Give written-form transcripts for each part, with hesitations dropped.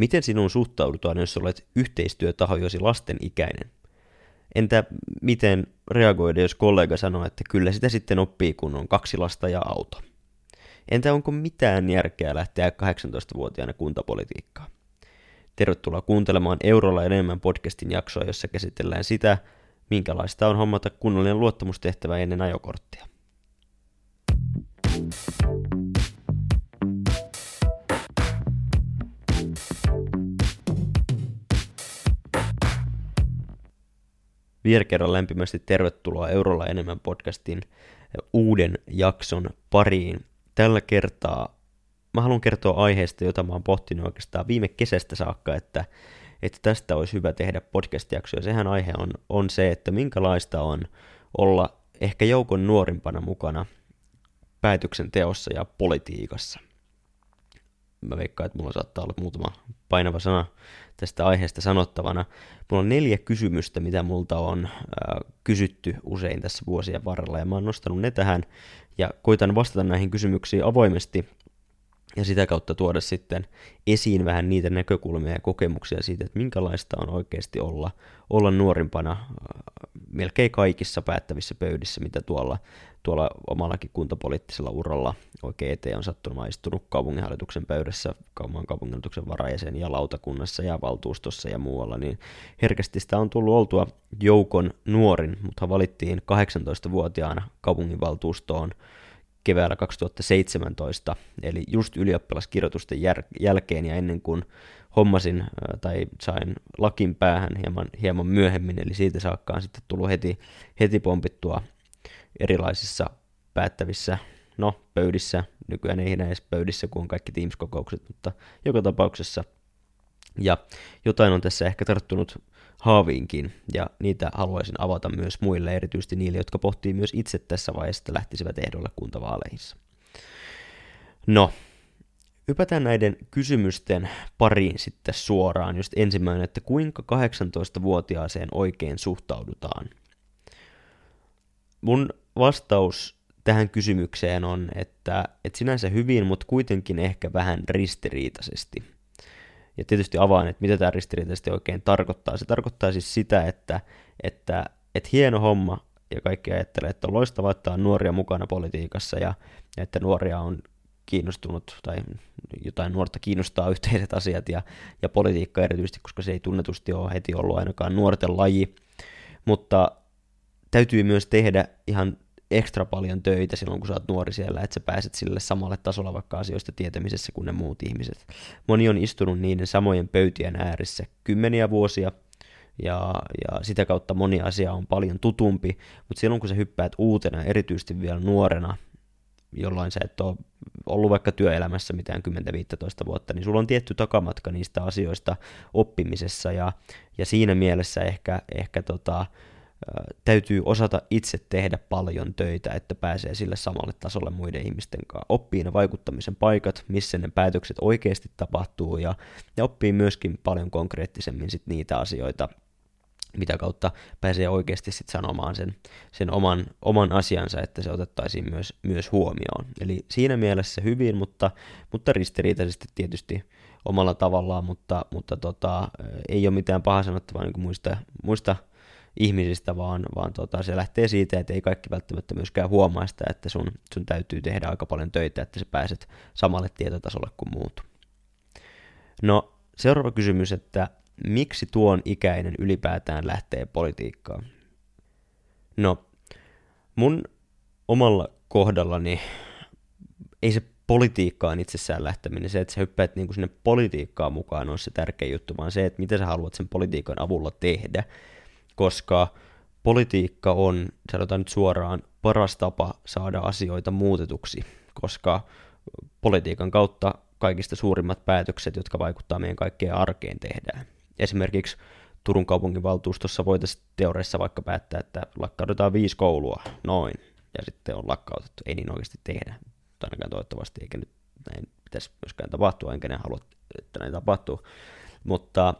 Miten sinun suhtaudutaan, jos olet yhteistyötahojosi lasten ikäinen? Entä miten reagoida, jos kollega sanoo, että kyllä sitä sitten oppii, kun on 2 lasta ja auto? Entä onko mitään järkeä lähteä 18-vuotiaana kuntapolitiikkaan? Tervetuloa kuuntelemaan Eurolla enemmän podcastin jaksoa, jossa käsitellään sitä, minkälaista on hommata kunnollinen luottamustehtävä ennen ajokorttia. Vielä kerran lämpimästi tervetuloa Eurolla enemmän podcastin uuden jakson pariin. Tällä kertaa mä haluan kertoa aiheesta, jota mä oon pohtinut oikeastaan viime kesästä saakka, että tästä olisi hyvä tehdä podcast-jaksoja. Sehän aihe on se, että minkälaista on olla ehkä joukon nuorimpana mukana päätöksenteossa ja politiikassa. Mä veikkaan, että mulla saattaa olla muutama painava sana tästä aiheesta sanottavana. Mulla on 4 kysymystä, mitä multa on kysytty usein tässä vuosien varrella, ja mä oon nostanut ne tähän, ja koitan vastata näihin kysymyksiin avoimesti, ja sitä kautta tuoda sitten esiin vähän niitä näkökulmia ja kokemuksia siitä, että minkälaista on oikeasti olla nuorimpana melkein kaikissa päättävissä pöydissä, mitä tuolla omallakin kuntapoliittisella uralla oikein eteen on sattunut. Mä oon istunut kaupunginhallituksen pöydässä, kaupunginhallituksen varajäsen ja lautakunnassa ja valtuustossa ja muualla, niin herkästi sitä on tullut oltua joukon nuorin, mutta valittiin 18-vuotiaana kaupunginvaltuustoon keväällä 2017, eli just ylioppilaskirjoitusten jälkeen ja ennen kuin hommasin tai sain lakin päähän hieman myöhemmin, eli siitä saakka on sitten tullut heti pompittua erilaisissa päättävissä, pöydissä, nykyään ei enää edes pöydissä, kun on kaikki Teams-kokoukset, mutta joka tapauksessa, ja jotain on tässä ehkä tarttunut haaviinkin, ja niitä haluaisin avata myös muille, erityisesti niille, jotka pohtii myös itse tässä vaiheessa, että lähtisivät ehdolle kuntavaaleissa. Hypätään näiden kysymysten pariin sitten suoraan, just ensimmäinen, että kuinka 18-vuotiaaseen oikein suhtaudutaan? Mun vastaus tähän kysymykseen on, että sinänsä hyvin, mutta kuitenkin ehkä vähän ristiriitaisesti. Ja tietysti avaan, että mitä tämä ristiriitaisesti oikein tarkoittaa. Se tarkoittaa siis sitä, että hieno homma, ja kaikki ajattelee, että on loistavaa, että on nuoria mukana politiikassa, ja että nuoria on kiinnostunut, tai jotain nuorta kiinnostaa yhteiset asiat, ja politiikka erityisesti, koska se ei tunnetusti ole heti ollut ainakaan nuorten laji. Mutta täytyy myös tehdä ihan ekstra paljon töitä silloin, kun sä oot nuori siellä, että sä pääset sille samalle tasolla vaikka asioista tietämisessä kuin ne muut ihmiset. Moni on istunut niiden samojen pöytien ääressä kymmeniä vuosia, ja sitä kautta moni asia on paljon tutumpi, mutta silloin, kun sä hyppäät uutena, erityisesti vielä nuorena, jollain sä et ole ollut vaikka työelämässä mitään 10-15 vuotta, niin sulla on tietty takamatka niistä asioista oppimisessa, ja siinä mielessä ehkä täytyy osata itse tehdä paljon töitä, että pääsee sille samalle tasolle muiden ihmisten kanssa. Oppii ne vaikuttamisen paikat, missä ne päätökset oikeasti tapahtuu, ja oppii myöskin paljon konkreettisemmin sit niitä asioita, mitä kautta pääsee oikeasti sit sanomaan sen oman asiansa, että se otettaisiin myös huomioon. Eli siinä mielessä hyvin, mutta ristiriitaisesti tietysti omalla tavallaan, mutta ei ole mitään paha sanottavaa niin kuin muista ihmisistä, vaan se lähtee siitä, että ei kaikki välttämättä myöskään huomaa sitä, että sun täytyy tehdä aika paljon töitä, että sä pääset samalle tietotasolle kuin muut. Seuraava kysymys, että miksi tuon ikäinen ylipäätään lähtee politiikkaan? Mun omalla kohdallani ei se politiikkaan itsessään lähteminen, se, että sä hyppäät niin kuin sinne politiikkaan mukaan, on se tärkeä juttu, vaan se, että mitä sä haluat sen politiikan avulla tehdä, koska politiikka on, sanotaan nyt suoraan, paras tapa saada asioita muutetuksi, koska politiikan kautta kaikista suurimmat päätökset, jotka vaikuttavat meidän kaikkeen arkeen, tehdään. Esimerkiksi Turun kaupunginvaltuustossa voitaisiin teoriassa vaikka päättää, että lakkautetaan 5 koulua, ja sitten on lakkautettu. Ei niin oikeasti tehdä, mutta ainakaan toivottavasti, eikä nyt näin pitäisi myöskään tapahtua, enkä halua, että näin tapahtuu, mutta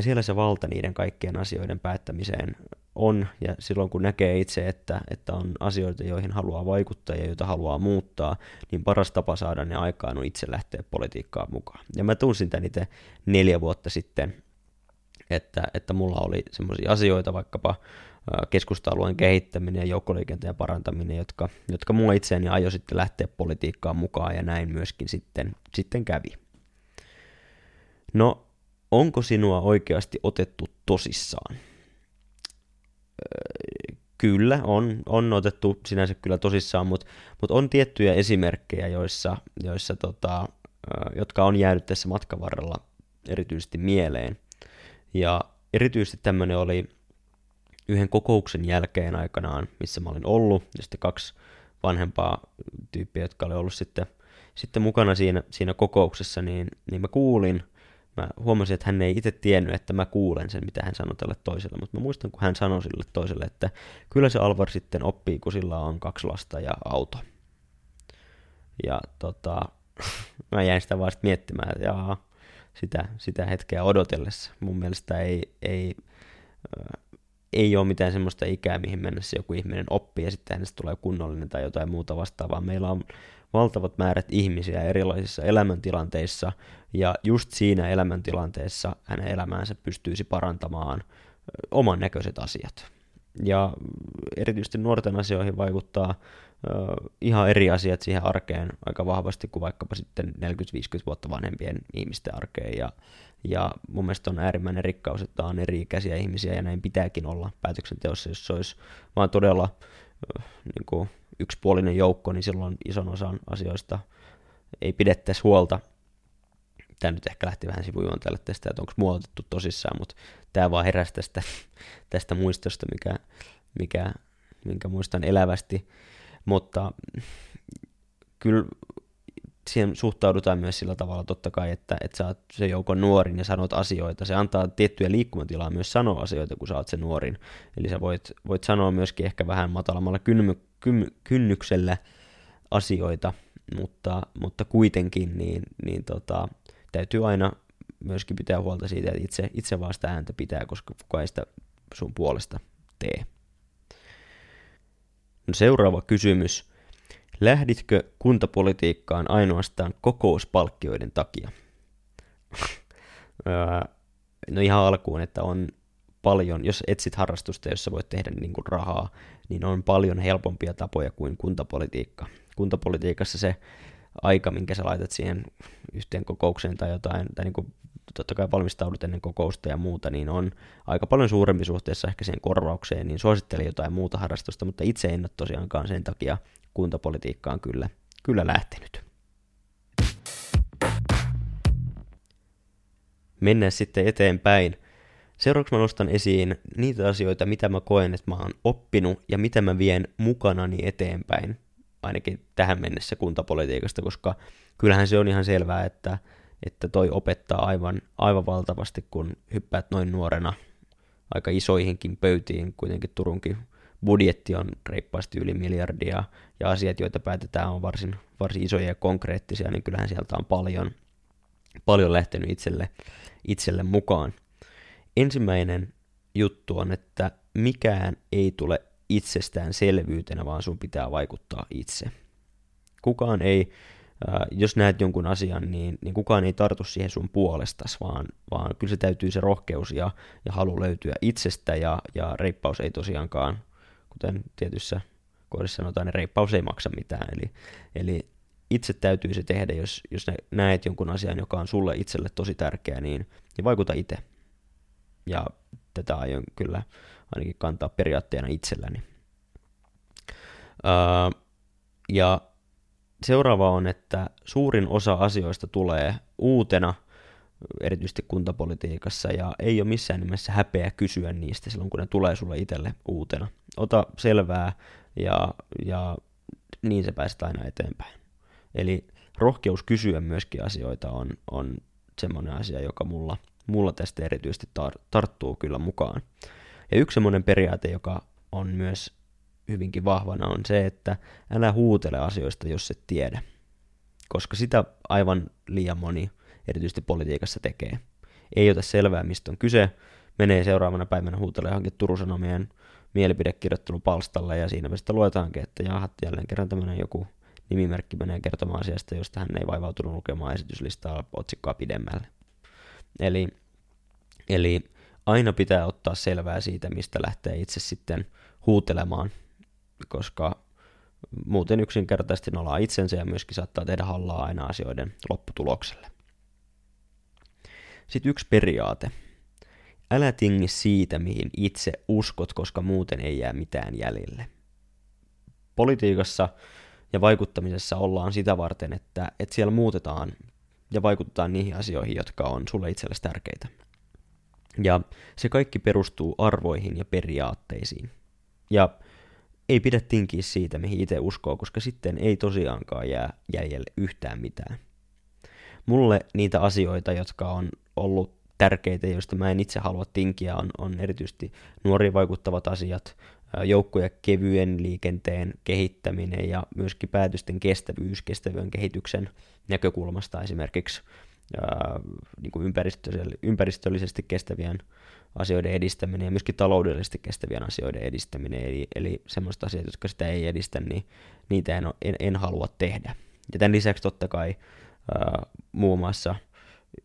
siellä se valta niiden kaikkien asioiden päättämiseen on, ja silloin kun näkee itse, että on asioita, joihin haluaa vaikuttaa ja joita haluaa muuttaa, niin paras tapa saada ne aikaan on itse lähteä politiikkaan mukaan. Ja mä tunsin tän itse 4 vuotta sitten, että mulla oli semmoisia asioita, vaikkapa keskusta-alueen kehittäminen ja joukkoliikenteen parantaminen, jotka mua itseäni ajoi sitten lähteä politiikkaan mukaan, ja näin myöskin sitten kävi. No, onko sinua oikeasti otettu tosissaan? Kyllä, on otettu sinänsä kyllä tosissaan, mutta on tiettyjä esimerkkejä, jotka on jäänyt tässä matkan varrella erityisesti mieleen. Ja erityisesti tämmöinen oli yhden kokouksen jälkeen aikanaan, missä mä olin ollut, ja sitten 2 vanhempaa tyyppiä, jotka oli ollut sitten mukana siinä kokouksessa, niin mä huomasin, että hän ei itse tiennyt, että mä kuulen sen, mitä hän sanoi tälle toiselle, mutta mä muistan, kun hän sanoi sille toiselle, että kyllä se Alvar sitten oppii, kun sillä on 2 lasta ja auto. Ja mä jäin sitä vaan sitten miettimään, että jaa, sitä hetkeä odotellessa. Mun mielestä ei ole mitään semmoista ikää, mihin mennessä joku ihminen oppii ja sitten hänestä tulee kunnollinen tai jotain muuta vastaavaa. Meillä on valtavat määrät ihmisiä erilaisissa elämäntilanteissa, ja just siinä elämäntilanteessa hänen elämäänsä pystyisi parantamaan oman näköiset asiat. Ja erityisesti nuorten asioihin vaikuttaa ihan eri asiat siihen arkeen aika vahvasti kuin vaikkapa sitten 40-50 vuotta vanhempien ihmisten arkeen. Ja mun mielestä on äärimmäinen rikkaus, että on eri-ikäisiä ihmisiä, ja näin pitääkin olla päätöksenteossa, jos se olisi vaan todella niin kuin yksipuolinen joukko, niin silloin ison osan asioista ei pidettäisi huolta. Tämä nyt ehkä lähti vähän sivujuonteelle tästä, että onko mua otettu tosissaan, mutta tämä vaan heräsi tästä muistosta, minkä muistan elävästi. Mutta kyllä siihen suhtaudutaan myös sillä tavalla totta kai, että sä oot se joukon nuorin ja sanot asioita. Se antaa tiettyjä liikkumatilaa myös sanoa asioita, kun sä oot se nuorin. Eli sä voit sanoa myöskin ehkä vähän matalammalla kynnyksellä asioita, mutta kuitenkin niin täytyy aina myöskin pitää huolta siitä, että itse vaan sitä ääntä pitää, koska kukaan ei sitä sun puolesta tee. No, seuraava kysymys. Lähditkö kuntapolitiikkaan ainoastaan kokouspalkkioiden takia? No ihan alkuun, että on paljon, jos etsit harrastusta, jossa voit tehdä niin kuin rahaa, niin on paljon helpompia tapoja kuin kuntapolitiikka. Kuntapolitiikassa se aika, minkä sä laitat siihen yhteen kokoukseen tai jotain, tai niin kuin totta kai valmistaudut ennen kokousta ja muuta, niin on aika paljon suurempi suhteessa ehkä siihen korvaukseen, niin suosittelen jotain muuta harrastusta, mutta itse en ole tosiaankaan sen takia kuntapolitiikkaan kyllä lähtenyt. Mennään sitten eteenpäin. Seuraavaksi mä nostan esiin niitä asioita, mitä mä koen, että mä oon oppinut ja mitä mä vien mukanani eteenpäin, ainakin tähän mennessä kuntapolitiikasta, koska kyllähän se on ihan selvää, että toi opettaa aivan valtavasti, kun hyppäät noin nuorena aika isoihinkin pöytiin. Kuitenkin Turunkin budjetti on reippaasti yli 1 miljardia, ja asiat, joita päätetään, on varsin isoja ja konkreettisia, niin kyllähän sieltä on paljon lähtenyt itselle mukaan. Ensimmäinen juttu on, että mikään ei tule itsestäänselvyytenä, vaan sun pitää vaikuttaa itse. Kukaan ei, jos näet jonkun asian, niin kukaan ei tartu siihen sun puolestas, vaan kyllä se täytyy se rohkeus ja halu löytyä itsestä, ja reippaus ei tosiaankaan, kuten tietyissä kohdissa sanotaan, niin reippaus ei maksa mitään. Eli itse täytyy se tehdä, jos näet jonkun asian, joka on sulle itselle tosi tärkeä, niin vaikuta itse. Ja tätä aion kyllä ainakin kantaa periaatteena itselläni. Ja seuraava on, että suurin osa asioista tulee uutena, erityisesti kuntapolitiikassa, ja ei ole missään nimessä häpeä kysyä niistä silloin, kun ne tulee sulle itselle uutena. Ota selvää, ja niin sä pääset aina eteenpäin. Eli rohkeus kysyä myöskin asioita on semmoinen asia, joka mulla tästä erityisesti tarttuu kyllä mukaan. Ja yksi semmoinen periaate, joka on myös hyvinkin vahvana, on se, että älä huutele asioista, jos et tiedä. Koska sitä aivan liian moni erityisesti politiikassa tekee. Ei ota selvää, mistä on kyse, menee seuraavana päivänä huutelemaan johonkin Turun Sanomien mielipidekirjoittelupalstalle, ja siinä me sitten luetaankin, että jahat, jälleen kerran tämmöinen joku nimimerkki menee kertomaan asiasta, josta hän ei vaivautunut lukemaan esityslistaa otsikkoa pidemmälle. Eli aina pitää ottaa selvää siitä, mistä lähtee itse sitten huutelemaan, koska muuten yksinkertaisesti nolaa itsensä ja myöskin saattaa tehdä hallaa aina asioiden lopputulokselle. Sitten yksi periaate. Älä tingi siitä, mihin itse uskot, koska muuten ei jää mitään jäljelle. Politiikassa ja vaikuttamisessa ollaan sitä varten, että siellä muutetaan ja vaikutetaan niihin asioihin, jotka on sulle itsellesi tärkeitä. Ja se kaikki perustuu arvoihin ja periaatteisiin. Ja ei pidä tinkiä siitä, mihin itse uskoo, koska sitten ei tosiaankaan jää jäljelle yhtään mitään. Mulle niitä asioita, jotka on ollut tärkeitä, joista mä en itse halua tinkiä, on erityisesti nuoriin vaikuttavat asiat, joukko- ja kevyen liikenteen kehittäminen ja myöskin päätösten kestävyys kestävän kehityksen näkökulmasta esimerkiksi niin kuin ympäristöllisesti kestävien asioiden edistäminen ja myöskin taloudellisesti kestävien asioiden edistäminen, eli semmoista asiat, jotka sitä ei edistä, niin niitä en halua tehdä. Ja tämän lisäksi totta kai muun muassa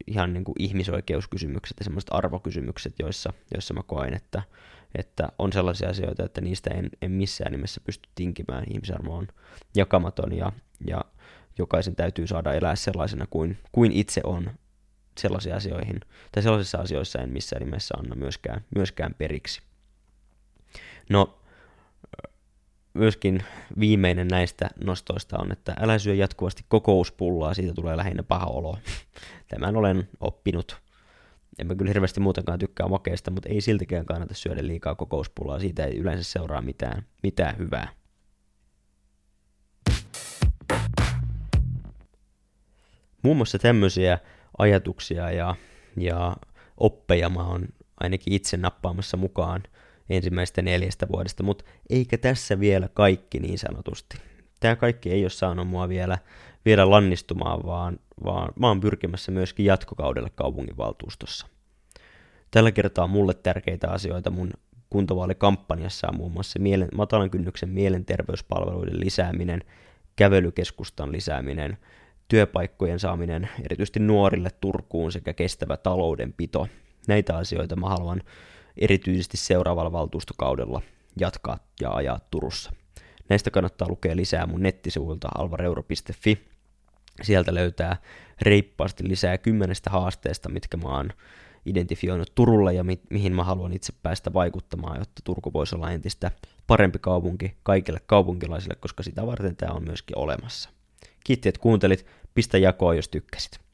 ihan niin kuin ihmisoikeuskysymykset ja semmoiset arvokysymykset, joissa mä koen, että on sellaisia asioita, että niistä en missään nimessä pysty tinkimään. Ihmisarvo on jakamaton ja jokaisen täytyy saada elää sellaisena kuin itse on sellaisiin asioihin. Tai sellaisissa asioissa en missään nimessä anna myöskään periksi. No, myöskin viimeinen näistä nostoista on, että älä syö jatkuvasti kokouspullaa, siitä tulee lähinnä paha olo. Tämän olen oppinut. En mä kyllä hirveästi muutenkaan tykkää makeista, mutta ei siltikään kannata syödä liikaa kokouspullaa, siitä ei yleensä seuraa mitään hyvää. Muun muassa tämmöisiä ajatuksia ja oppeja mä oon ainakin itse nappaamassa mukaan ensimmäistä 4 vuodesta, mutta eikä tässä vielä kaikki niin sanotusti. Tämä kaikki ei ole saanut mua vielä lannistumaan, vaan mä oon pyrkimässä myöskin jatkokaudelle kaupunginvaltuustossa. Tällä kertaa mulle tärkeitä asioita mun kuntavaalikampanjassa on muun muassa matalan kynnyksen mielenterveyspalveluiden lisääminen, kävelykeskustan lisääminen, työpaikkojen saaminen erityisesti nuorille Turkuun sekä kestävä taloudenpito. Näitä asioita mä haluan erityisesti seuraavalla valtuustokaudella jatkaa ja ajaa Turussa. Näistä kannattaa lukea lisää mun nettisivuilta alvareuro.fi. Sieltä löytää reippaasti lisää 10 haasteesta, mitkä mä oon identifioinut Turulla ja mihin mä haluan itse päästä vaikuttamaan, jotta Turku voisi olla entistä parempi kaupunki kaikille kaupunkilaisille, koska sitä varten tämä on myöskin olemassa. Kiitti, että kuuntelit. Pistä jakoa, jos tykkäsit.